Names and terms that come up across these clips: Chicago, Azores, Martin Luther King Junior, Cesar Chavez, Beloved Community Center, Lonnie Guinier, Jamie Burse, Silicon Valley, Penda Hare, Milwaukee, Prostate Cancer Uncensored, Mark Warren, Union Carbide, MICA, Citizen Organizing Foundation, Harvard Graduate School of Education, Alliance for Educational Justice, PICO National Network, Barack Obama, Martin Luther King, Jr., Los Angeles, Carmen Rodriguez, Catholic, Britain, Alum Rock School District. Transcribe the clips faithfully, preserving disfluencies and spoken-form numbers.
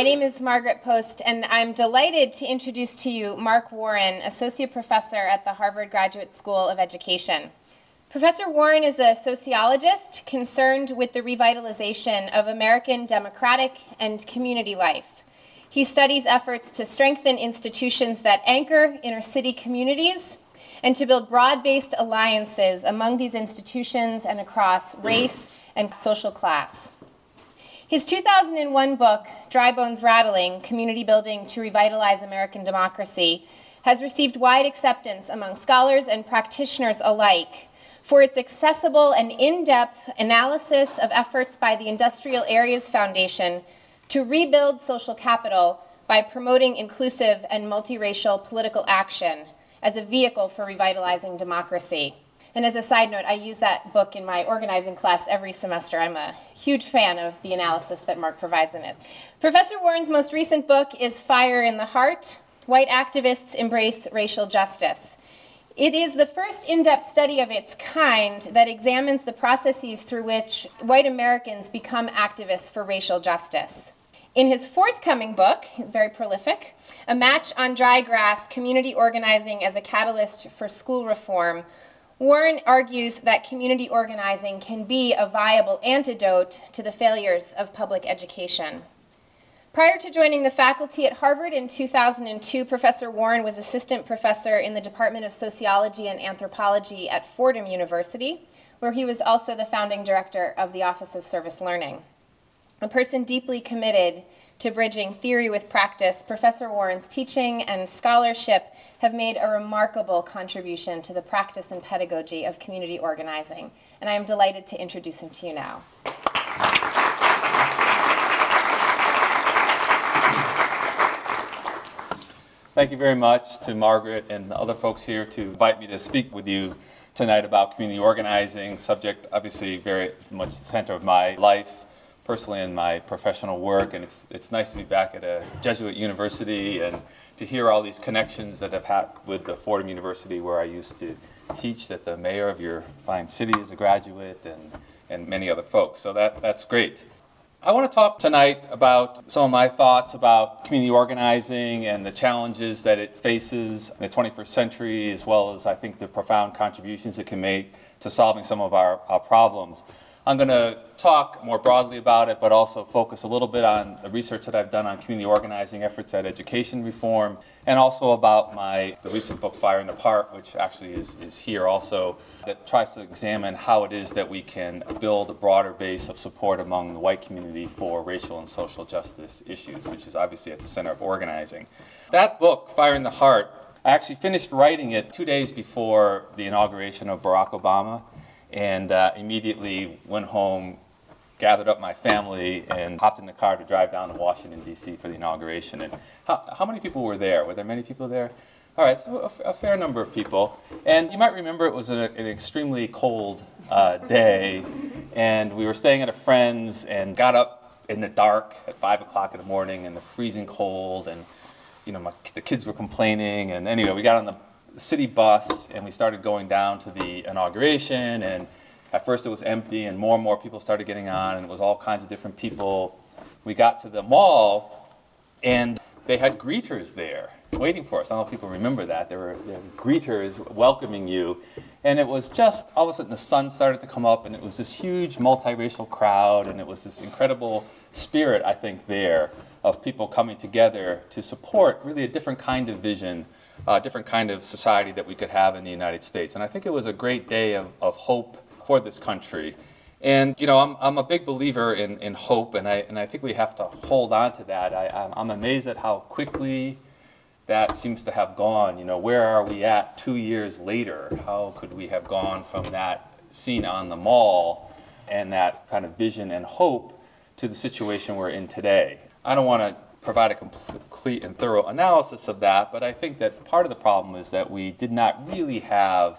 My name is Margaret Post, and I'm delighted to introduce to you Mark Warren, Associate Professor at the Harvard Graduate School of Education. Professor Warren is a sociologist concerned with the revitalization of American democratic and community life. He studies efforts to strengthen institutions that anchor inner-city communities and to build broad-based alliances among these institutions and across race and social class. His two thousand one book, Dry Bones Rattling: Community Building to Revitalize American Democracy, has received wide acceptance among scholars and practitioners alike for its accessible and in-depth analysis of efforts by the Industrial Areas Foundation to rebuild social capital by promoting inclusive and multiracial political action as a vehicle for revitalizing democracy. And as a side note, I use that book in my organizing class every semester. I'm a huge fan of the analysis that Mark provides in it. Professor Warren's most recent book is Fire in the Heart: White Activists Embrace Racial Justice. It is the first in-depth study of its kind that examines the processes through which white Americans become activists for racial justice. In his forthcoming book, very prolific, A Match on Dry Grass: Community Organizing as a Catalyst for School Reform, Warren argues that community organizing can be a viable antidote to the failures of public education. Prior to joining the faculty at Harvard in two thousand two, Professor Warren was assistant professor in the Department of Sociology and Anthropology at Fordham University, where he was also the founding director of the Office of Service Learning. A person deeply committed to bridging theory with practice, Professor Warren's teaching and scholarship have made a remarkable contribution to the practice and pedagogy of community organizing, and I am delighted to introduce him to you now. Thank you very much to Margaret and the other folks here to invite me to speak with you tonight about community organizing, subject obviously very much the center of my life, personally in my professional work, and it's it's nice to be back at a Jesuit university and to hear all these connections that I've had with the Fordham University, where I used to teach, that the mayor of your fine city is a graduate, and, and many other folks, so that, that's great. I want to talk tonight about some of my thoughts about community organizing and the challenges that it faces in the twenty-first century, as well as I think the profound contributions it can make to solving some of our, our problems. I'm going to talk more broadly about it, but also focus a little bit on the research that I've done on community organizing efforts at education reform, and also about my the recent book, Fire in the Heart, which actually is, is here also, that tries to examine how it is that we can build a broader base of support among the white community for racial and social justice issues, which is obviously at the center of organizing. That book, Fire in the Heart, I actually finished writing it two days before the inauguration of Barack Obama, and uh, immediately went home, gathered up my family, and hopped in the car to drive down to Washington, D C for the inauguration. And how, how many people were there? Were there many people there? All right, so a, a fair number of people. And you might remember it was an, an extremely cold uh, day, and we were staying at a friend's and got up in the dark at five o'clock in the morning in the freezing cold, and you know my, the kids were complaining, and anyway, we got on the city bus and we started going down to the inauguration, and at first it was empty, and more and more people started getting on, and it was all kinds of different people. We got to the mall and they had greeters there waiting for us. I don't know if people remember that. There were, there were greeters welcoming you, and it was just all of a sudden the sun started to come up, and it was this huge multiracial crowd, and it was this incredible spirit, I think, there of people coming together to support really a different kind of vision, a uh, different kind of society that we could have in the United States. And I think it was a great day of, of hope for this country. And you know, I'm, I'm a big believer in, in hope, and I, and I think we have to hold on to that. I, I'm amazed at how quickly that seems to have gone. You know, where are we at two years later? How could we have gone from that scene on the mall and that kind of vision and hope to the situation we're in today? I don't want to provide a complete and thorough analysis of that, but I think that part of the problem is that we did not really have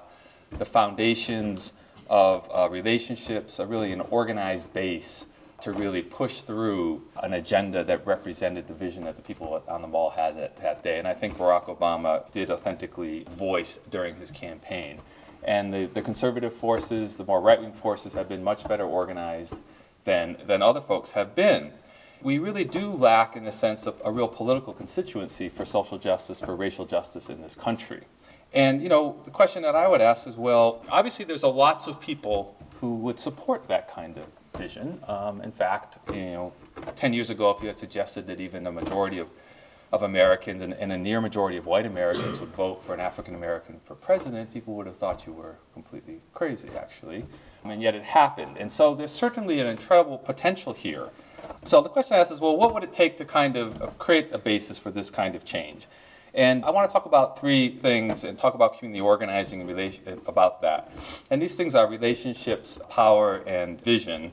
the foundations of uh, relationships, a really an organized base to really push through an agenda that represented the vision that the people on the mall had that, that day. And I think Barack Obama did authentically voice during his campaign. And the, the conservative forces, the more right-wing forces, have been much better organized than, than other folks have been. we really do lack, in a sense, of a real political constituency for social justice, for racial justice in this country. And, you know, the question that I would ask is, well, obviously there's a lots of people who would support that kind of vision. Um, in fact, you know, ten years ago, if you had suggested that even a majority of, of Americans and, and a near majority of white Americans would vote for an African-American for president, people would have thought you were completely crazy, actually. And yet it happened. And so there's certainly an incredible potential here. So the question I ask is, well, what would it take to kind of create a basis for this kind of change? And I want to talk about three things and talk about community organizing and relation, about that. And these things are relationships, power, and vision.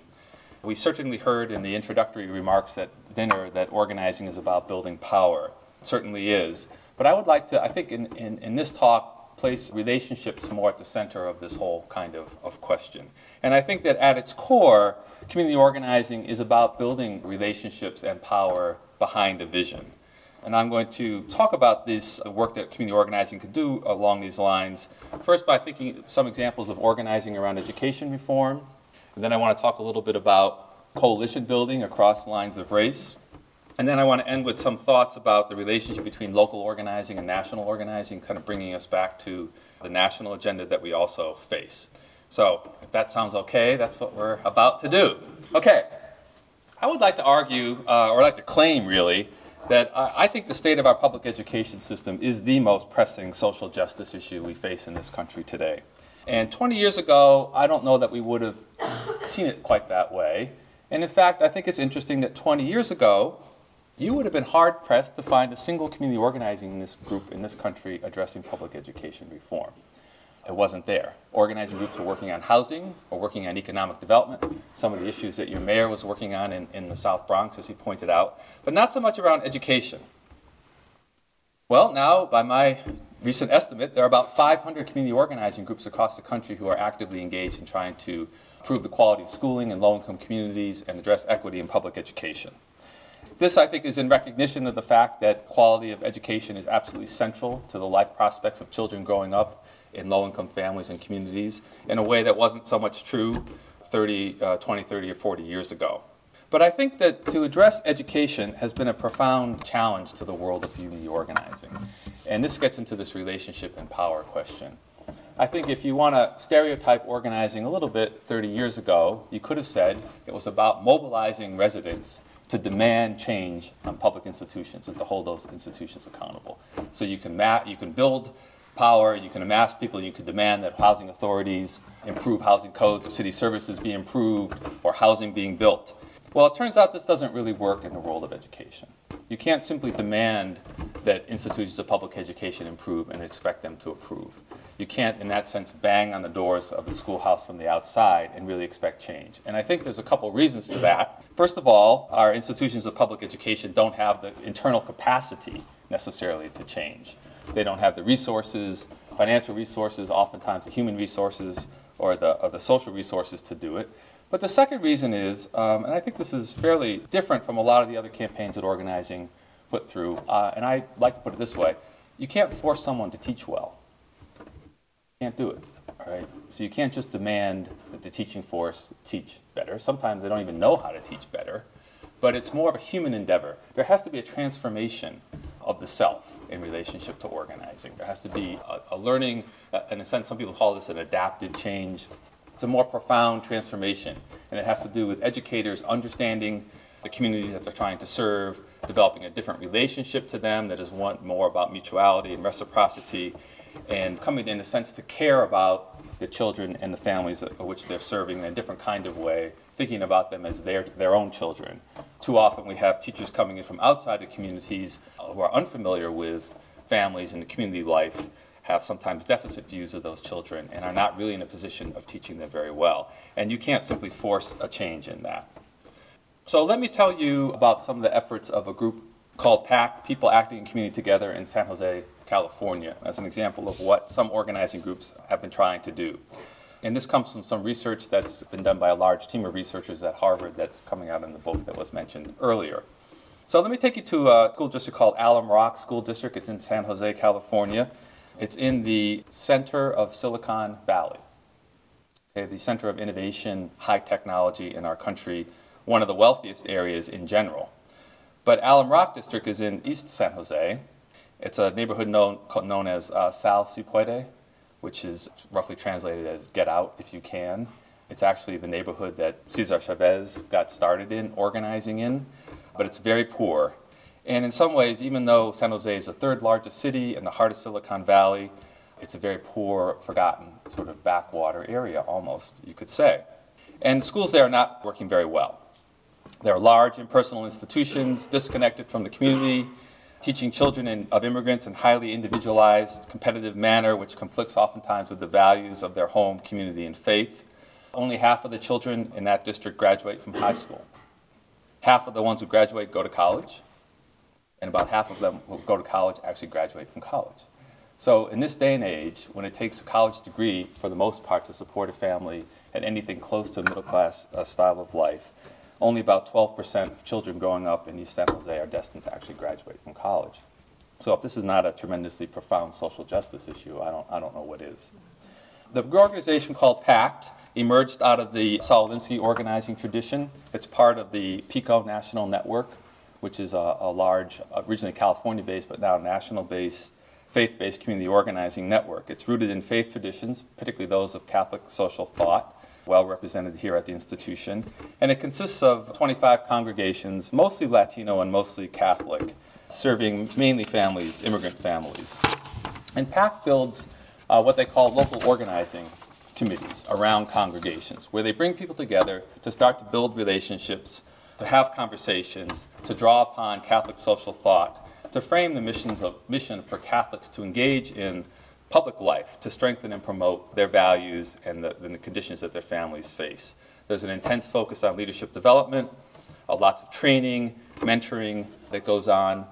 We certainly heard in the introductory remarks at dinner that organizing is about building power. It certainly is. But I would like to, I think in, in, in this talk, place relationships more at the center of this whole kind of, of question. And I think that at its core, community organizing is about building relationships and power behind a vision. And I'm going to talk about this work that community organizing can do along these lines, first by thinking some examples of organizing around education reform. And then I want to talk a little bit about coalition building across lines of race. And then I want to end with some thoughts about the relationship between local organizing and national organizing, kind of bringing us back to the national agenda that we also face. So if that sounds okay, that's what we're about to do. Okay. I would like to argue, uh, or like to claim really, that I think the state of our public education system is the most pressing social justice issue we face in this country today. And twenty years ago, I don't know that we would have seen it quite that way. And in fact, I think it's interesting that twenty years ago, you would have been hard-pressed to find a single community organizing in this group in this country addressing public education reform. It wasn't there. Organizing groups were working on housing or working on economic development, some of the issues that your mayor was working on in, in the South Bronx, as he pointed out, but not so much around education. Well, now, by my recent estimate, there are about five hundred community organizing groups across the country who are actively engaged in trying to improve the quality of schooling in low-income communities and address equity in public education. This, I think, is in recognition of the fact that quality of education is absolutely central to the life prospects of children growing up in low-income families and communities in a way that wasn't so much true thirty, twenty, thirty, or forty years ago. But I think that to address education has been a profound challenge to the world of community organizing. And this gets into this relationship and power question. I think if you want to stereotype organizing a little bit thirty years ago, you could have said it was about mobilizing residents to demand change on public institutions and to hold those institutions accountable. So you can map, you can build power, you can amass people, you can demand that housing authorities improve housing codes or city services be improved or housing being built. Well, it turns out this doesn't really work in the world of education. You can't simply demand that institutions of public education improve and expect them to approve. You can't, in that sense, bang on the doors of the schoolhouse from the outside and really expect change. And I think there's a couple reasons for that. First of all, our institutions of public education don't have the internal capacity necessarily to change. They don't have the resources, financial resources, oftentimes the human resources or the, or the social resources to do it. But the second reason is, um, and I think this is fairly different from a lot of the other campaigns that organizing put through, uh, and I like to put it this way, you can't force someone to teach well. You can't do it, all right? So you can't just demand that the teaching force teach better. Sometimes they don't even know how to teach better, but it's more of a human endeavor. There has to be a transformation of the self in relationship to organizing. There has to be a, a learning, uh, in a sense, some people call this an adaptive change. It's a more profound transformation, and it has to do with educators understanding the communities that they're trying to serve, developing a different relationship to them that is one more about mutuality and reciprocity, and coming in a sense to care about the children and the families of which they're serving in a different kind of way, thinking about them as their, their own children. Too often we have teachers coming in from outside the communities who are unfamiliar with families and the community life, have sometimes deficit views of those children and are not really in a position of teaching them very well. And you can't simply force a change in that. So let me tell you about some of the efforts of a group called PAC, People Acting in Community Together in San Jose, California, as an example of what some organizing groups have been trying to do. And this comes from some research that's been done by a large team of researchers at Harvard that's coming out in the book that was mentioned earlier. So let me take you to a school district called Alum Rock School District. It's in San Jose, California. It's in the center of Silicon Valley, okay, the center of innovation, high technology in our country, one of the wealthiest areas in general. But Alum Rock District is in East San Jose. It's a neighborhood known, known as uh, Sal Si Puede, which is roughly translated as get out if you can. It's actually the neighborhood that Cesar Chavez got started in, organizing in, but it's very poor. And in some ways, even though San Jose is the third largest city in the heart of Silicon Valley, it's a very poor, forgotten, sort of backwater area almost, you could say. And schools there are not working very well. They're large, impersonal institutions, disconnected from the community, teaching children in, of immigrants in highly individualized, competitive manner, which conflicts oftentimes with the values of their home, community, and faith. Only half of the children in that district graduate from high school. Half of the ones who graduate go to college, and about half of them who go to college actually graduate from college. So in this day and age, when it takes a college degree, for the most part, to support a family and anything close to a middle-class uh, style of life, only about twelve percent of children growing up in East San Jose are destined to actually graduate from college. So if this is not a tremendously profound social justice issue, I don't, I don't know what is. The organization called PACT emerged out of the Saul Alinsky organizing tradition. It's part of the PICO National Network, which is a, a large, originally California-based, but now national-based, faith-based community organizing network. It's rooted in faith traditions, particularly those of Catholic social thought, well represented here at the institution. And it consists of twenty-five congregations, mostly Latino and mostly Catholic, serving mainly families, immigrant families. And PACT builds uh, what they call local organizing committees around congregations, where they bring people together to start to build relationships, to have conversations, to draw upon Catholic social thought, to frame the missions of, mission for Catholics to engage in public life, to strengthen and promote their values and the, and the conditions that their families face. There's an intense focus on leadership development, uh, lots of training, mentoring that goes on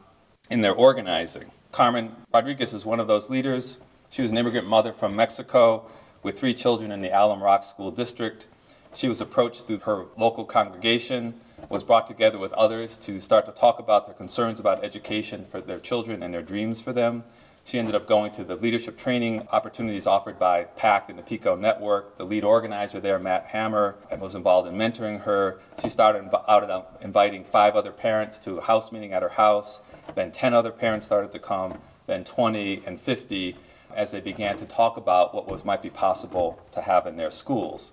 in their organizing. Carmen Rodriguez is one of those leaders. She was an immigrant mother from Mexico with three children in the Alum Rock School District. She was approached through her local congregation, was brought together with others to start to talk about their concerns about education for their children and their dreams for them. She ended up going to the leadership training opportunities offered by PACT and the PICO Network. The lead organizer there, Matt Hammer, was involved in mentoring her. She started out inviting five other parents to a house meeting at her house. Then ten other parents started to come, then twenty and fifty, as they began to talk about what was might be possible to have in their schools.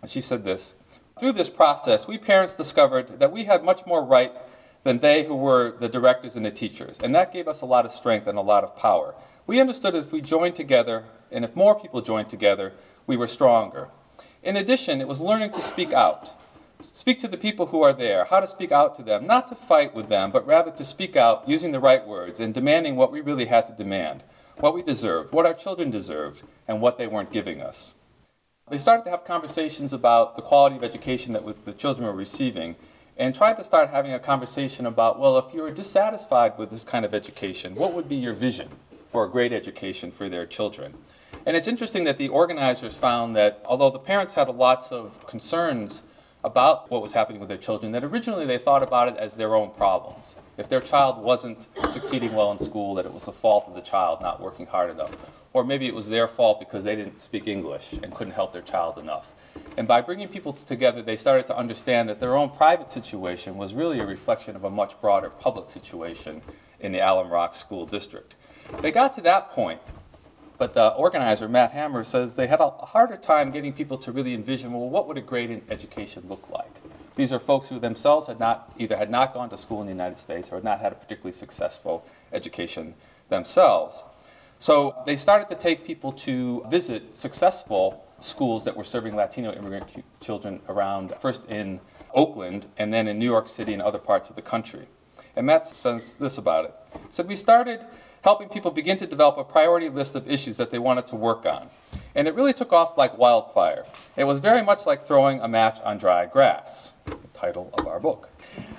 And she said this: "Through this process, we parents discovered that we had much more right than they who were the directors and the teachers, and that gave us a lot of strength and a lot of power. We understood that if we joined together, and if more people joined together, we were stronger. In addition, it was learning to speak out, speak to the people who are there, how to speak out to them, not to fight with them, but rather to speak out using the right words and demanding what we really had to demand, what we deserved, what our children deserved, and what they weren't giving us." They started to have conversations about the quality of education that the children were receiving, and tried to start having a conversation about, well, if you were dissatisfied with this kind of education, what would be your vision for a great education for their children? And it's interesting that the organizers found that although the parents had lots of concerns about what was happening with their children, that originally they thought about it as their own problems. If their child wasn't succeeding well in school, that it was the fault of the child not working hard enough. Or maybe it was their fault because they didn't speak English and couldn't help their child enough. And by bringing people together, they started to understand that their own private situation was really a reflection of a much broader public situation in the Alum Rock School District. They got to that point, but the organizer, Matt Hammer, says they had a harder time getting people to really envision, well, what would a great education look like? These are folks who themselves had not, either had not gone to school in the United States or had not had a particularly successful education themselves. So they started to take people to visit successful schools that were serving Latino immigrant cu- children around, first in Oakland and then in New York City and other parts of the country. And Matt says this about it. He said, "We started helping people begin to develop a priority list of issues that they wanted to work on. And it really took off like wildfire. It was very much like throwing a match on dry grass," the title of our book.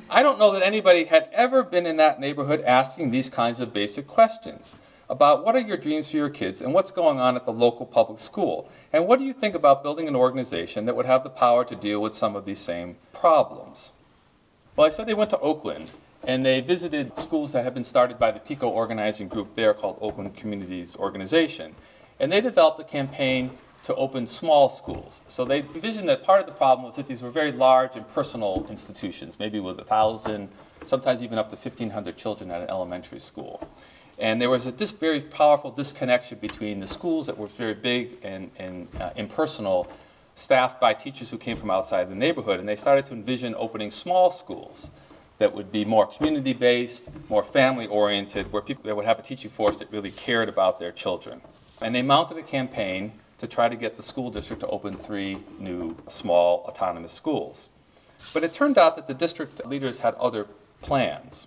"I don't know that anybody had ever been in that neighborhood asking these kinds of basic questions about what are your dreams for your kids and what's going on at the local public school. And what do you think about building an organization that would have the power to deal with some of these same problems?" Well, I said they went to Oakland and they visited schools that had been started by the PICO organizing group there called Oakland Communities Organization. And they developed a campaign to open small schools. So they envisioned that part of the problem was that these were very large and personal institutions, maybe with a thousand sometimes even up to fifteen hundred children at an elementary school. And there was a this very powerful disconnection between the schools that were very big and, and uh, impersonal, staffed by teachers who came from outside the neighborhood, and they started to envision opening small schools that would be more community-based, more family-oriented, where people would have a teaching force that really cared about their children. And they mounted a campaign to try to get the school district to open three new small autonomous schools. But it turned out that the district leaders had other plans.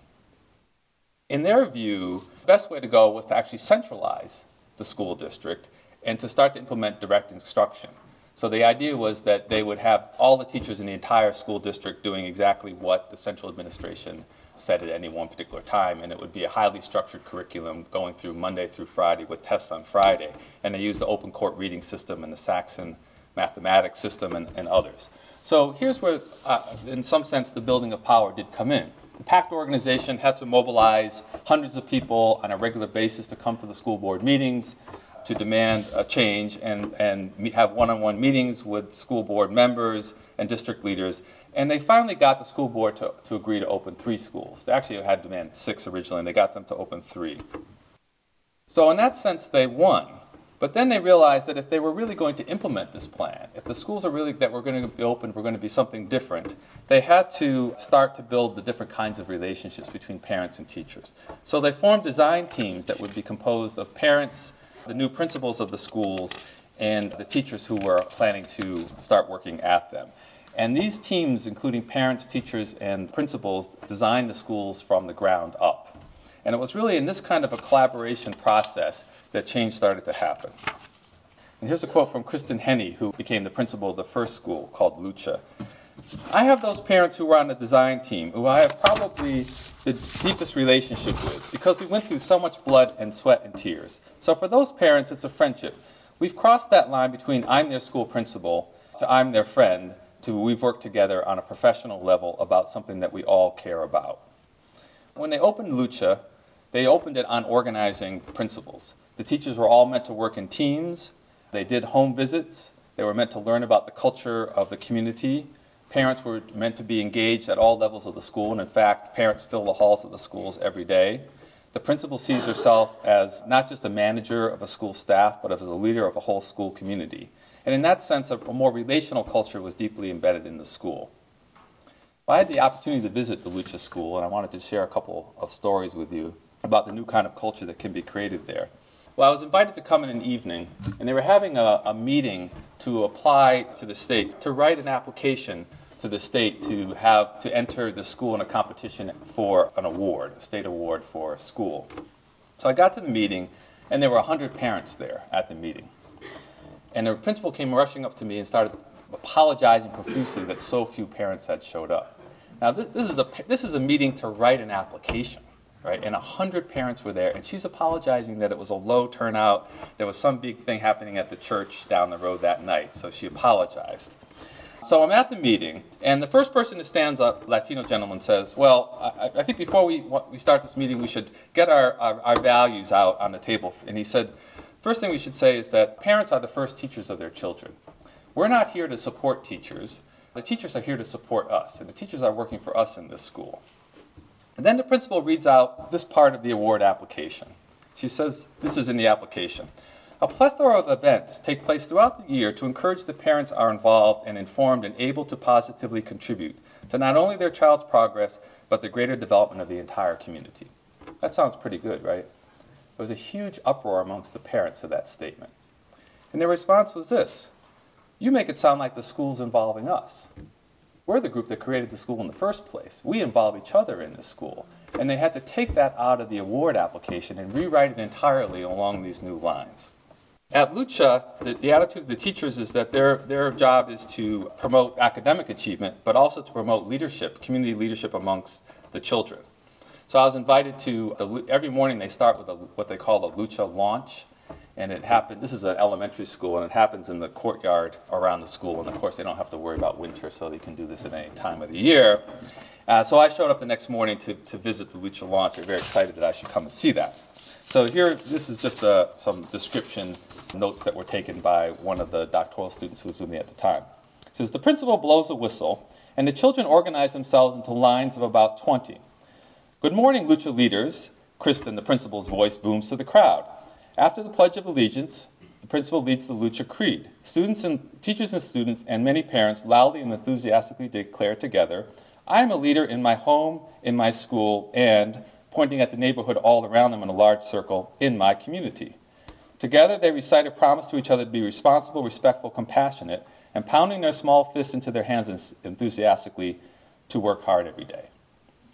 In their view, the best way to go was to actually centralize the school district and to start to implement direct instruction. So the idea was that they would have all the teachers in the entire school district doing exactly what the central administration said at any one particular time, and it would be a highly structured curriculum going through Monday through Friday with tests on Friday. And they used the open court reading system and the Saxon mathematics system and, and others. So here's where, uh, in some sense, the building of power did come in. The PACT organization had to mobilize hundreds of people on a regular basis to come to the school board meetings to demand a change and, and have one-on-one meetings with school board members and district leaders. And they finally got the school board to, to agree to open three schools. They actually had demanded six originally, and they got them to open three. So in that sense, they won. But then they realized that if they were really going to implement this plan, if the schools are really that were going to be open, were going to be something different, they had to start to build the different kinds of relationships between parents and teachers. So they formed design teams that would be composed of parents, the new principals of the schools, and the teachers who were planning to start working at them. And these teams, including parents, teachers, and principals, designed the schools from the ground up. And it was really in this kind of a collaboration process that change started to happen. And here's a quote from Kristen Henney, who became the principal of the first school called Lucha. "I have those parents who were on the design team, who I have probably the deepest relationship with, because we went through so much blood and sweat and tears. So for those parents, it's a friendship. We've crossed that line between I'm their school principal to I'm their friend to we've worked together on a professional level about something that we all care about." When they opened Lucha, they opened it on organizing principles. The teachers were all meant to work in teams. They did home visits. They were meant to learn about the culture of the community. Parents were meant to be engaged at all levels of the school, and in fact, parents fill the halls of the schools every day. The principal sees herself as not just a manager of a school staff, but as a leader of a whole school community. And in that sense, a more relational culture was deeply embedded in the school. I had the opportunity to visit the Lucha School, and I wanted to share a couple of stories with you about the new kind of culture that can be created there. Well, I was invited to come in an evening, and they were having a, a meeting to apply to the state, to write an application to the state to have to enter the school in a competition for an award, a state award for a school. So I got to the meeting, and there were one hundred parents there at the meeting. And the principal came rushing up to me and started apologizing profusely that so few parents had showed up. Now, this, this, is, a, this is a meeting to write an application. Right? And one hundred parents were there, and she's apologizing that it was a low turnout. There was some big thing happening at the church down the road that night, so she apologized. So I'm at the meeting, and the first person who stands up, Latino gentleman, says, well, I, I think before we, we start this meeting, we should get our, our, our values out on the table. And he said, first thing we should say is that parents are the first teachers of their children. We're not here to support teachers. The teachers are here to support us, and the teachers are working for us in this school. And then the principal reads out this part of the award application. She says, this is in the application. "A plethora of events take place throughout the year to encourage the parents are involved and informed and able to positively contribute to not only their child's progress, but the greater development of the entire community." That sounds pretty good, right? There was a huge uproar amongst the parents of that statement. And their response was this: "You make it sound like the school's involving us. We're the group that created the school in the first place. We involve each other in this school." And they had to take that out of the award application and rewrite it entirely along these new lines. At Lucha, the, the attitude of the teachers is that their, their job is to promote academic achievement, but also to promote leadership, community leadership amongst the children. So I was invited to, the, every morning they start with a, what they call a Lucha launch. And it happened, this is an elementary school, and it happens in the courtyard around the school. And of course, they don't have to worry about winter, so they can do this at any time of the year. Uh, so I showed up the next morning to, to visit the Lucha launch. They're very excited that I should come and see that. So here, this is just uh, some description notes that were taken by one of the doctoral students who was with me at the time. It says, "The principal blows a whistle, and the children organize themselves into lines of about twenty. Good morning, Lucha leaders. Kristen, the principal's voice, booms to the crowd. After the Pledge of Allegiance, the principal leads the Lucha Creed. Students and teachers and students and many parents loudly and enthusiastically declare together, "I am a leader in my home, in my school, and," pointing at the neighborhood all around them in a large circle, "in my community." Together, they recite a promise to each other to be responsible, respectful, compassionate, and pounding their small fists into their hands enthusiastically to work hard every day.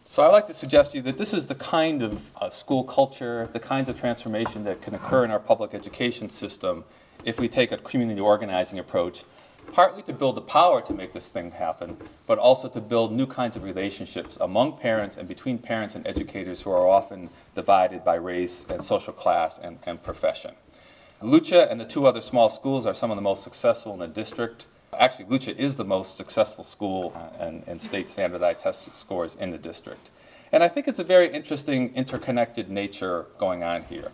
So I'd like to suggest to you that this is the kind of uh, school culture, the kinds of transformation that can occur in our public education system if we take a community organizing approach, partly to build the power to make this thing happen, but also to build new kinds of relationships among parents and between parents and educators who are often divided by race and social class and, and profession. Lucha and the two other small schools are some of the most successful in the district. Actually, Lucha is the most successful school uh, and, and state standardized test scores in the district. And I think it's a very interesting interconnected nature going on here.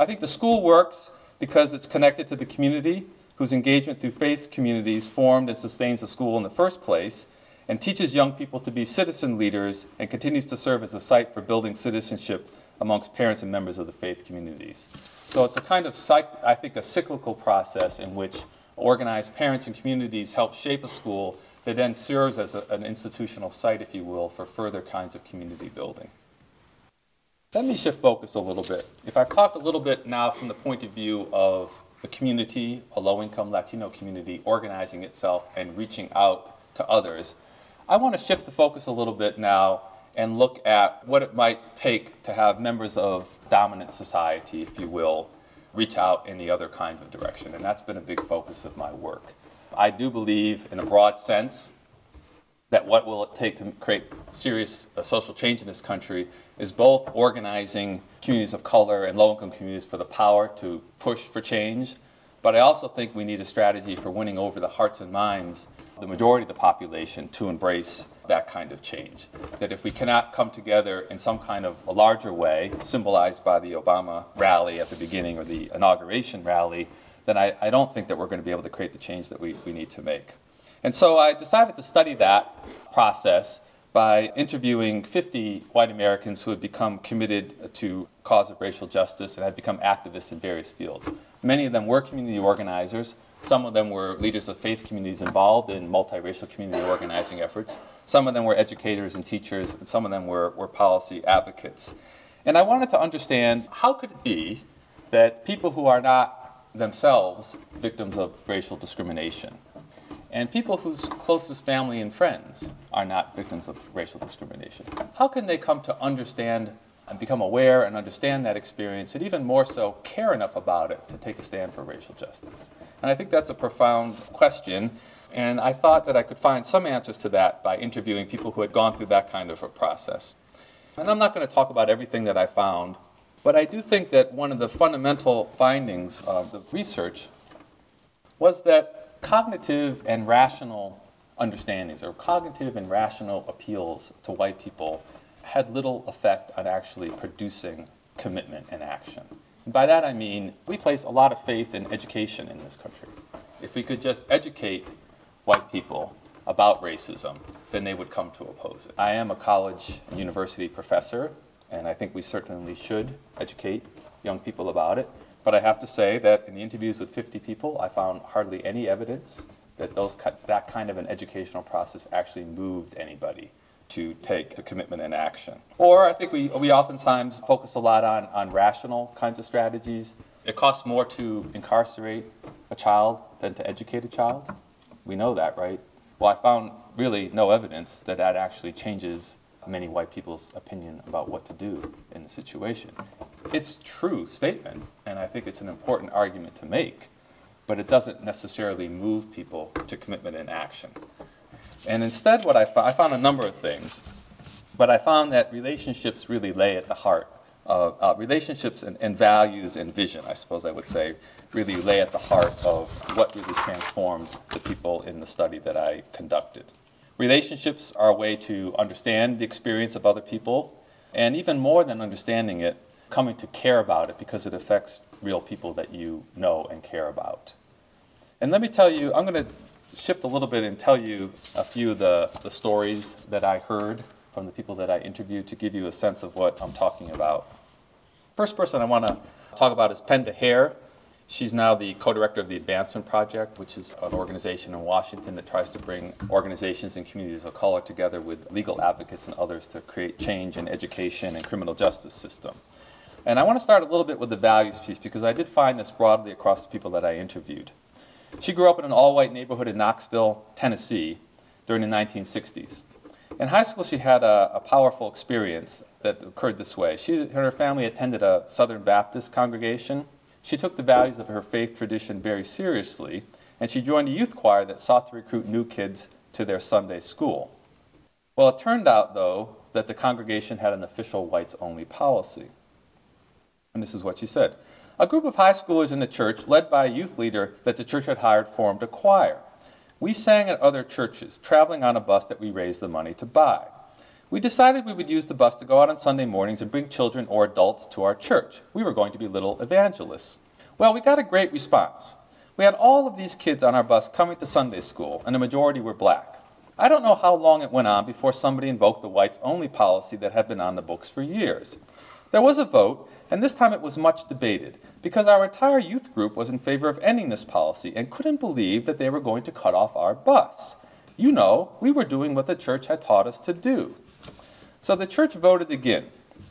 I think the school works because it's connected to the community, whose engagement through faith communities formed and sustains the school in the first place, and teaches young people to be citizen leaders and continues to serve as a site for building citizenship amongst parents and members of the faith communities. So it's a kind of, cyc- I think, a cyclical process in which organized parents and communities help shape a school that then serves as a, an institutional site, if you will, for further kinds of community building. Let me shift focus a little bit. If I've talked a little bit now from the point of view of the community, a low-income Latino community, organizing itself and reaching out to others, I want to shift the focus a little bit now and look at what it might take to have members of dominant society, if you will, reach out in the other kind of direction. And that's been a big focus of my work. I do believe, in a broad sense, that what will it take to create serious uh, social change in this country is both organizing communities of color and low-income communities for the power to push for change, but I also think we need a strategy for winning over the hearts and minds of the majority of the population to embrace that kind of change. That if we cannot come together in some kind of a larger way, symbolized by the Obama rally at the beginning or the inauguration rally, then I, I don't think that we're going to be able to create the change that we, we need to make. And so I decided to study that process by interviewing fifty white Americans who had become committed to the cause of racial justice and had become activists in various fields. Many of them were community organizers. Some of them were leaders of faith communities involved in multiracial community organizing efforts. Some of them were educators and teachers, and some of them were, were policy advocates. And I wanted to understand, how could it be that people who are not themselves victims of racial discrimination, and people whose closest family and friends are not victims of racial discrimination, how can they come to understand and become aware and understand that experience, and even more so, care enough about it to take a stand for racial justice? And I think that's a profound question, and I thought that I could find some answers to that by interviewing people who had gone through that kind of a process. And I'm not going to talk about everything that I found, but I do think that one of the fundamental findings of the research was that cognitive and rational understandings, or cognitive and rational appeals to white people, had little effect on actually producing commitment and action. And by that I mean, we place a lot of faith in education in this country. If we could just educate white people about racism, then they would come to oppose it. I am a college and university professor, and I think we certainly should educate young people about it. But I have to say that in the interviews with fifty people, I found hardly any evidence that those, that kind of an educational process actually moved anybody to take the commitment and action. Or I think we, we oftentimes focus a lot on, on rational kinds of strategies. It costs more to incarcerate a child than to educate a child. We know that, right? Well, I found really no evidence that that actually changes many white people's opinion about what to do in the situation. It's a true statement, and I think it's an important argument to make, but it doesn't necessarily move people to commitment and action. And instead, what I found, I found a number of things, but I found that relationships really lay at the heart. Uh, uh, relationships and, and values and vision, I suppose I would say, really lay at the heart of what really transformed the people in the study that I conducted. Relationships are a way to understand the experience of other people, and even more than understanding it, coming to care about it because it affects real people that you know and care about. And let me tell you, I'm going to shift a little bit and tell you a few of the, the stories that I heard from the people that I interviewed to give you a sense of what I'm talking about. First person I want to talk about is Penda Hare. She's now the co-director of the Advancement Project, which is an organization in Washington that tries to bring organizations and communities of color together with legal advocates and others to create change in education and criminal justice system. And I want to start a little bit with the values piece, because I did find this broadly across the people that I interviewed. She grew up in an all-white neighborhood in Knoxville, Tennessee, during the nineteen sixties. In high school, she had a, a powerful experience that occurred this way. She and her family attended a Southern Baptist congregation. She took the values of her faith tradition very seriously, and she joined a youth choir that sought to recruit new kids to their Sunday school. Well, it turned out, though, that the congregation had an official whites-only policy. And this is what she said. A group of high schoolers in the church, led by a youth leader that the church had hired, formed a choir. We sang at other churches, traveling on a bus that we raised the money to buy. We decided we would use the bus to go out on Sunday mornings and bring children or adults to our church. We were going to be little evangelists. Well, we got a great response. We had all of these kids on our bus coming to Sunday school, and the majority were black. I don't know how long it went on before somebody invoked the whites-only policy that had been on the books for years. There was a vote, and this time it was much debated, because our entire youth group was in favor of ending this policy and couldn't believe that they were going to cut off our bus. You know, we were doing what the church had taught us to do. So the church voted again,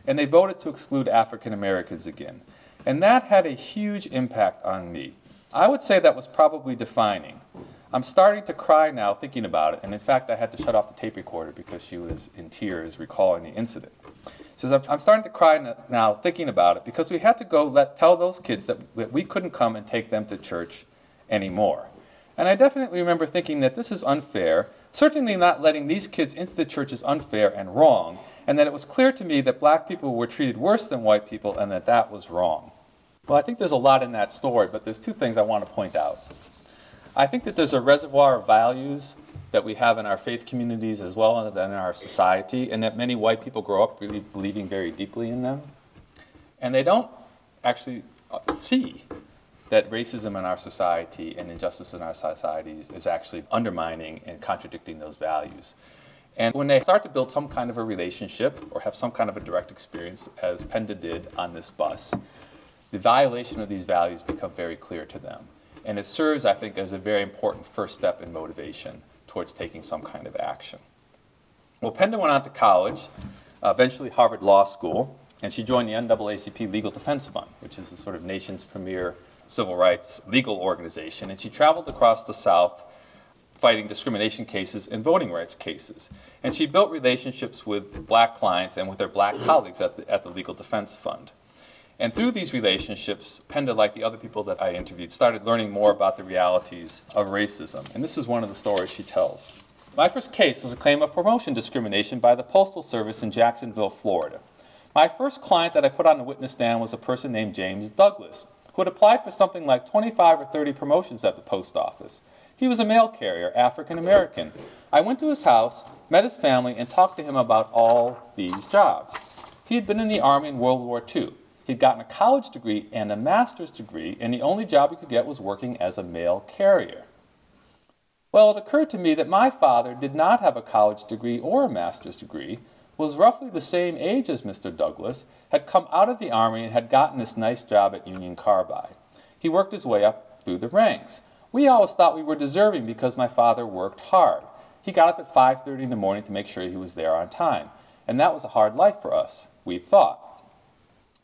and they voted to exclude African Americans again. And that had a huge impact on me. I would say that was probably defining. I'm starting to cry now thinking about it, and in fact, I had to shut off the tape recorder because she was in tears recalling the incident. She says, I'm starting to cry now thinking about it because we had to go let, tell those kids that we couldn't come and take them to church anymore. And I definitely remember thinking that this is unfair. Certainly not letting these kids into the church is unfair and wrong, and that it was clear to me that black people were treated worse than white people and that that was wrong. Well, I think there's a lot in that story, but there's two things I want to point out. I think that there's a reservoir of values that we have in our faith communities as well as in our society, and that many white people grow up really believing very deeply in them. And they don't actually see that racism in our society and injustice in our societies is actually undermining and contradicting those values. And when they start to build some kind of a relationship or have some kind of a direct experience, as Penda did on this bus, the violation of these values become very clear to them. And it serves, I think, as a very important first step in motivation towards taking some kind of action. Well, Penda went on to college, uh, eventually Harvard Law School, and she joined the N double A C P Legal Defense Fund, which is the sort of nation's premier civil rights legal organization. And she traveled across the South fighting discrimination cases and voting rights cases. And she built relationships with black clients and with her black colleagues at the, at the Legal Defense Fund. And through these relationships, Penda, like the other people that I interviewed, started learning more about the realities of racism. And this is one of the stories she tells. My first case was a claim of promotion discrimination by the Postal Service in Jacksonville, Florida. My first client that I put on the witness stand was a person named James Douglas, who had applied for something like twenty-five or thirty promotions at the post office. He was a mail carrier, African American. I went to his house, met his family, and talked to him about all these jobs. He had been in the Army in World War Two. He'd gotten a college degree and a master's degree, and the only job he could get was working as a mail carrier. Well, it occurred to me that my father did not have a college degree or a master's degree, was roughly the same age as Mister Douglas, had come out of the Army and had gotten this nice job at Union Carbide. He worked his way up through the ranks. We always thought we were deserving because my father worked hard. He got up at five thirty in the morning to make sure he was there on time, and that was a hard life for us, we thought.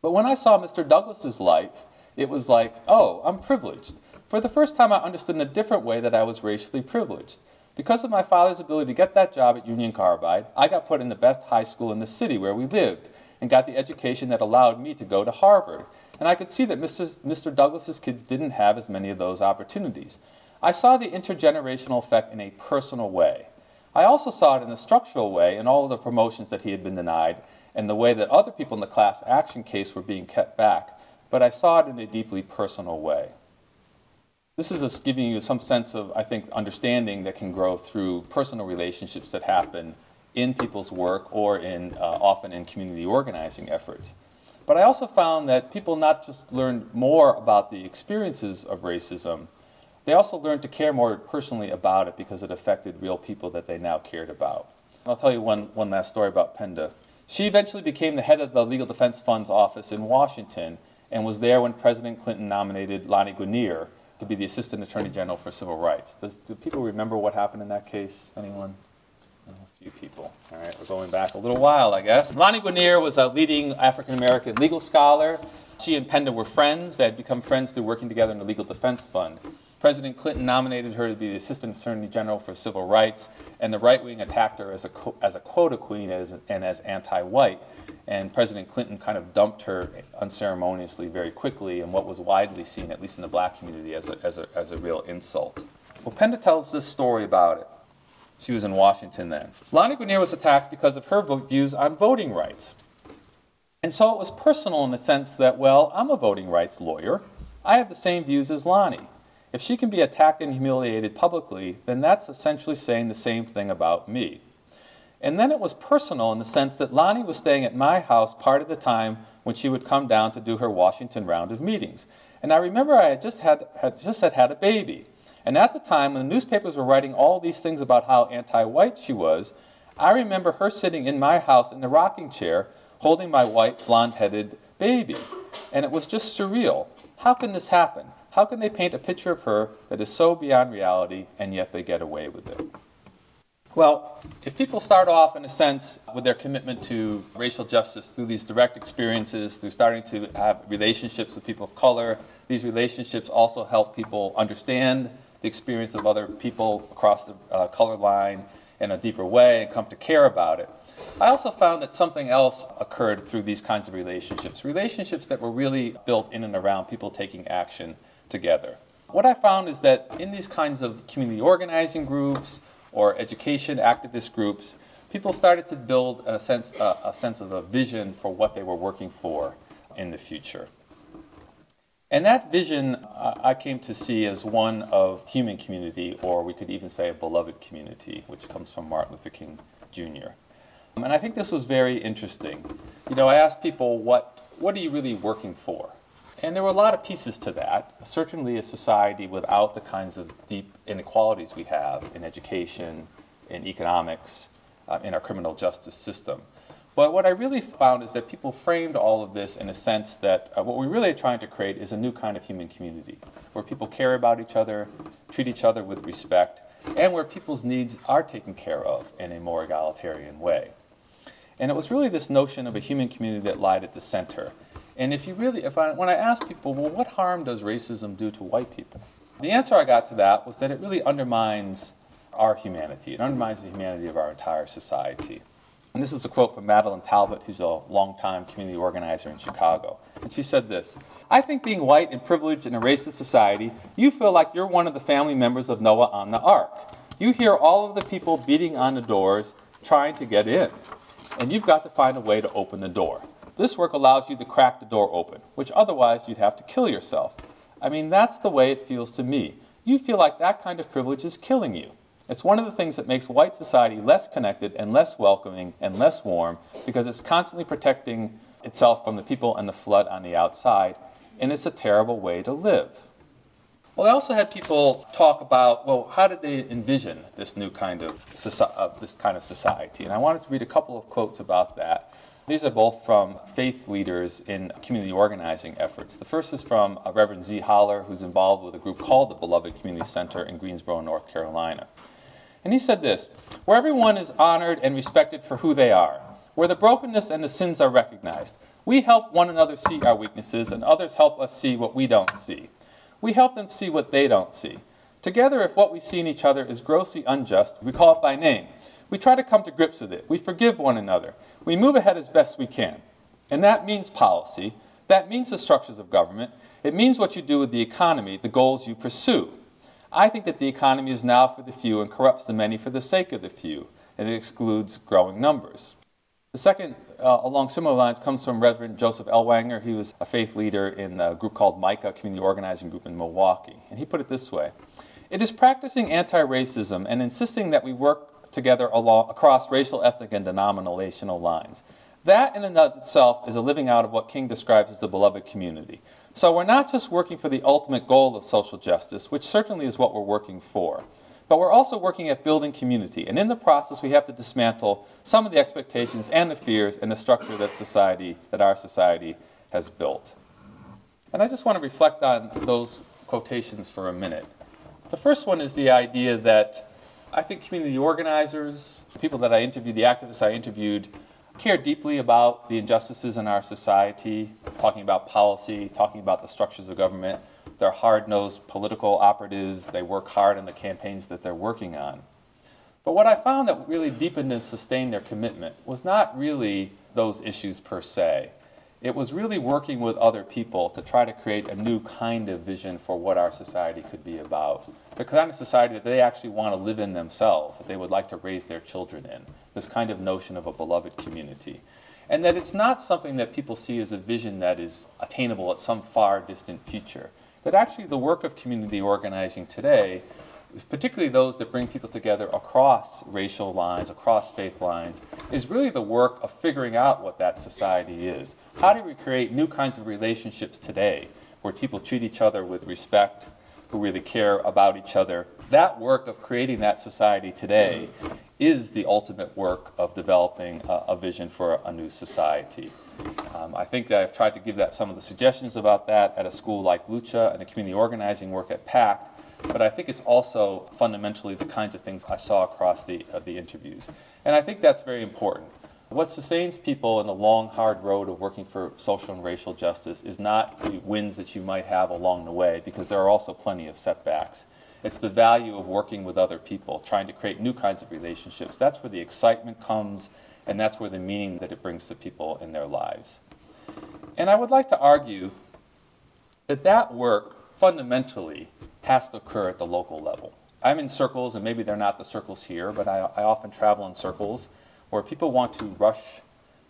But when I saw Mister Douglas's life, it was like, oh, I'm privileged. For the first time, I understood in a different way that I was racially privileged. Because of my father's ability to get that job at Union Carbide, I got put in the best high school in the city where we lived and got the education that allowed me to go to Harvard. And I could see that Mister Mister Douglas's kids didn't have as many of those opportunities. I saw the intergenerational effect in a personal way. I also saw it in a structural way in all of the promotions that he had been denied and the way that other people in the class action case were being kept back, but I saw it in a deeply personal way. This is giving you some sense of, I think, understanding that can grow through personal relationships that happen in people's work or in, uh, often in community organizing efforts. But I also found that people not just learned more about the experiences of racism, they also learned to care more personally about it because it affected real people that they now cared about. I'll tell you one, one last story about Penda. She eventually became the head of the Legal Defense Fund's office in Washington and was there when President Clinton nominated Lonnie Guinier to be the Assistant Attorney General for Civil Rights. Does, do people remember what happened in that case? Anyone? A few people. All right, we're going back a little while, I guess. Lonnie Guinier was a leading African-American legal scholar. She and Penda were friends. They had become friends through working together in the Legal Defense Fund. President Clinton nominated her to be the Assistant Attorney General for Civil Rights, and the right wing attacked her as a, as a quota queen as, and as anti-white. And President Clinton kind of dumped her unceremoniously very quickly in what was widely seen, at least in the black community, as a, as a, as a real insult. Well, Penda tells this story about it. She was in Washington then. Lonnie Guinier was attacked because of her views on voting rights. And so it was personal in the sense that, well, I'm a voting rights lawyer. I have the same views as Lonnie. If she can be attacked and humiliated publicly, then that's essentially saying the same thing about me. And then it was personal in the sense that Lonnie was staying at my house part of the time when she would come down to do her Washington round of meetings. And I remember I had just had, had just had, had a baby. And at the time when the newspapers were writing all these things about how anti-white she was, I remember her sitting in my house in the rocking chair holding my white, blonde-headed baby. And it was just surreal. How can this happen? How can they paint a picture of her that is so beyond reality, and yet they get away with it? Well, if people start off, in a sense, with their commitment to racial justice through these direct experiences, through starting to have relationships with people of color, these relationships also help people understand the experience of other people across the uh, color line in a deeper way and come to care about it. I also found that something else occurred through these kinds of relationships, relationships that were really built in and around people taking action together. What I found is that in these kinds of community organizing groups or education activist groups, people started to build a sense, a, a sense of a vision for what they were working for in the future. And that vision uh, I came to see as one of human community, or we could even say a beloved community, which comes from Martin Luther King Junior Um, and I think this was very interesting. You know, I asked people, what, what are you really working for? And there were a lot of pieces to that. Certainly a society without the kinds of deep inequalities we have in education, in economics, uh, in our criminal justice system. But what I really found is that people framed all of this in a sense that uh, what we're really trying to create is a new kind of human community, where people care about each other, treat each other with respect, and where people's needs are taken care of in a more egalitarian way. And it was really this notion of a human community that lied at the center. And if you really, if I, when I asked people, well, what harm does racism do to white people? The answer I got to that was that it really undermines our humanity. It undermines the humanity of our entire society. And this is a quote from Madeleine Talbot, who's a longtime community organizer in Chicago. And she said this, "I think being white and privileged in a racist society, you feel like you're one of the family members of Noah on the ark. You hear all of the people beating on the doors, trying to get in. And you've got to find a way to open the door. This work allows you to crack the door open, which otherwise you'd have to kill yourself. I mean, that's the way it feels to me. You feel like that kind of privilege is killing you. It's one of the things that makes white society less connected and less welcoming and less warm, because it's constantly protecting itself from the people and the flood on the outside, and it's a terrible way to live." Well, I also had people talk about, well, how did they envision this new kind of, soci- uh, this kind of society? And I wanted to read a couple of quotes about that. These are both from faith leaders in community organizing efforts. The first is from Reverend Z. Holler, who's involved with a group called the Beloved Community Center in Greensboro, North Carolina. And he said this, "Where everyone is honored and respected for who they are, where the brokenness and the sins are recognized, we help one another see our weaknesses, and others help us see what we don't see. We help them see what they don't see. Together, if what we see in each other is grossly unjust, we call it by name. We try to come to grips with it. We forgive one another. We move ahead as best we can. And that means policy. That means the structures of government. It means what you do with the economy, the goals you pursue. I think that the economy is now for the few and corrupts the many for the sake of the few, and it excludes growing numbers." The second, uh, along similar lines, comes from Reverend Joseph Ellwanger. He was a faith leader in a group called MICA, Community Organizing Group in Milwaukee. And he put it this way, "It is practicing anti-racism and insisting that we work together along, across racial, ethnic, and denominational lines. That in and of itself is a living out of what King describes as the beloved community. So we're not just working for the ultimate goal of social justice, which certainly is what we're working for, But we're also working at building community, and in the process we have to dismantle some of the expectations and the fears and the structure that society, that our society has built. And I just want to reflect on those quotations for a minute. The first one is the idea that I think community organizers, people that I interviewed, the activists I interviewed, care deeply about the injustices in our society, talking about policy, talking about the structures of government. They're hard-nosed political operatives. They work hard in the campaigns that they're working on. But what I found that really deepened and sustained their commitment was not really those issues per se. It was really working with other people to try to create a new kind of vision for what our society could be about, the kind of society that they actually want to live in themselves, that they would like to raise their children in, this kind of notion of a beloved community. And that it's not something that people see as a vision that is attainable at some far distant future. That actually the work of community organizing today, particularly those that bring people together across racial lines, across faith lines, is really the work of figuring out what that society is. How do we create new kinds of relationships today where people treat each other with respect, who really care about each other? That work of creating that society today is the ultimate work of developing a, a vision for a new society. Um, I think that I've tried to give that some of the suggestions about that at a school like Lucha and the community organizing work at PACT, but I think it's also fundamentally the kinds of things I saw across the, uh, the interviews. And I think that's very important. What sustains people in a long, hard road of working for social and racial justice is not the wins that you might have along the way, because there are also plenty of setbacks. It's the value of working with other people, trying to create new kinds of relationships. That's where the excitement comes, and that's where the meaning that it brings to people in their lives. And I would like to argue that that work fundamentally has to occur at the local level. I'm in circles, and maybe they're not the circles here, but I, I often travel in circles where people want to rush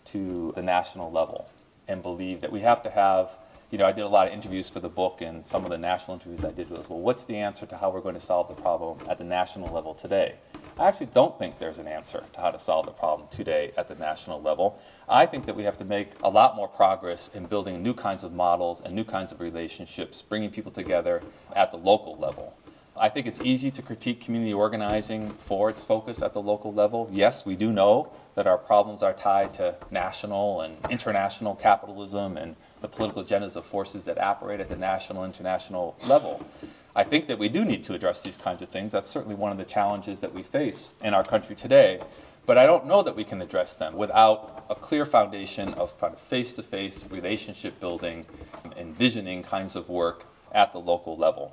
to the national level and believe that we have to have, you know, I did a lot of interviews for the book, and some of the national interviews I did was, well, what's the answer to how we're going to solve the problem at the national level today? I actually don't think there's an answer to how to solve the problem today at the national level. I think that we have to make a lot more progress in building new kinds of models and new kinds of relationships, bringing people together at the local level. I think it's easy to critique community organizing for its focus at the local level. Yes, we do know that our problems are tied to national and international capitalism and the political agendas of forces that operate at the national and international level. I think that we do need to address these kinds of things. That's certainly one of the challenges that we face in our country today. But I don't know that we can address them without a clear foundation of kind of face-to-face relationship building, envisioning kinds of work at the local level.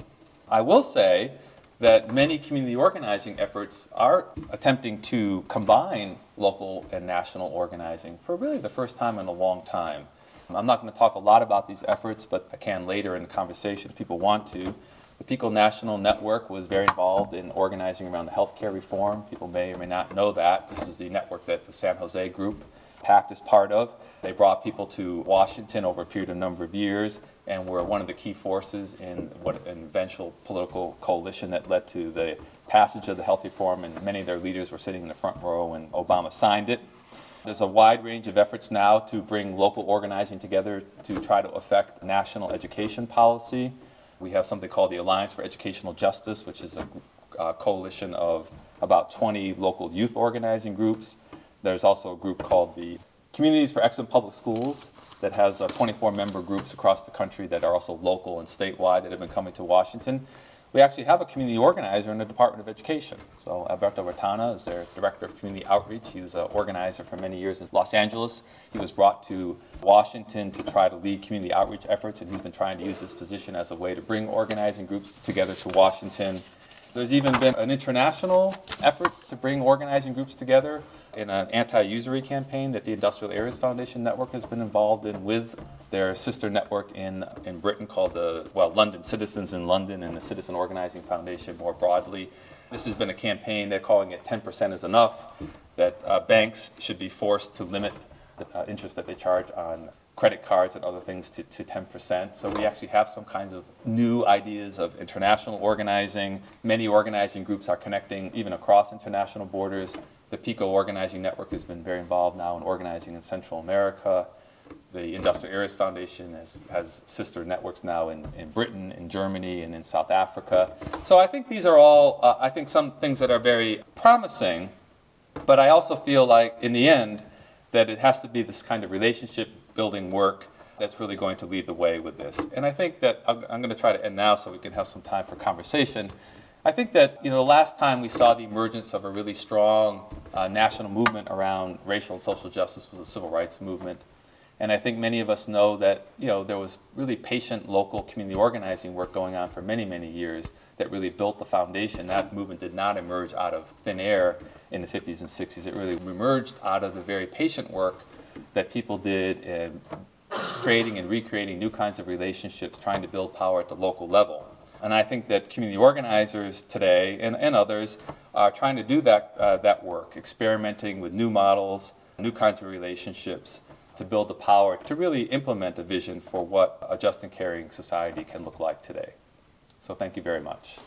I will say that many community organizing efforts are attempting to combine local and national organizing for really the first time in a long time. I'm not going to talk a lot about these efforts, but I can later in the conversation if people want to. The PICO National Network was very involved in organizing around the healthcare reform. People may or may not know that. This is the network that the San Jose group PACT is part of. They brought people to Washington over a period of a number of years and were one of the key forces in what an eventual political coalition that led to the passage of the health reform, and many of their leaders were sitting in the front row when Obama signed it. There's a wide range of efforts now to bring local organizing together to try to affect national education policy. We have something called the Alliance for Educational Justice, which is a uh, coalition of about twenty local youth organizing groups. There's also a group called the Communities for Excellent Public Schools that has uh, twenty-four member groups across the country that are also local and statewide that have been coming to Washington. We actually have a community organizer in the Department of Education. So Alberto Ratana is their Director of Community Outreach. He was an organizer for many years in Los Angeles. He was brought to Washington to try to lead community outreach efforts, and he's been trying to use this position as a way to bring organizing groups together to Washington. There's even been an international effort to bring organizing groups together in an anti-usury campaign that the Industrial Areas Foundation Network has been involved in with their sister network in, in Britain called the, well, London Citizens in London and the Citizen Organizing Foundation more broadly. This has been a campaign, they're calling it ten percent is Enough, that uh, banks should be forced to limit the uh, interest that they charge on credit cards and other things to, to ten percent. So we actually have some kinds of new ideas of international organizing. Many organizing groups are connecting even across international borders. The PICO organizing network has been very involved now in organizing in Central America. the Industrial Areas Foundation has, has sister networks now in, in Britain, in Germany, and in South Africa. So I think these are all, uh, I think, some things that are very promising, but I also feel like, in the end, that it has to be this kind of relationship-building work that's really going to lead the way with this. And I think that, I'm, I'm going to try to end now so we can have some time for conversation. I think that, you know, the last time we saw the emergence of a really strong uh, national movement around racial and social justice was the Civil Rights Movement. And I think many of us know that, you know, there was really patient local community organizing work going on for many, many years that really built the foundation. That movement did not emerge out of thin air in the fifties and sixties. It really emerged out of the very patient work that people did in creating and recreating new kinds of relationships, trying to build power at the local level. And I think that community organizers today and, and others are trying to do that, uh, that work, experimenting with new models, new kinds of relationships, to build the power to really implement a vision for what a just and caring society can look like today. So thank you very much.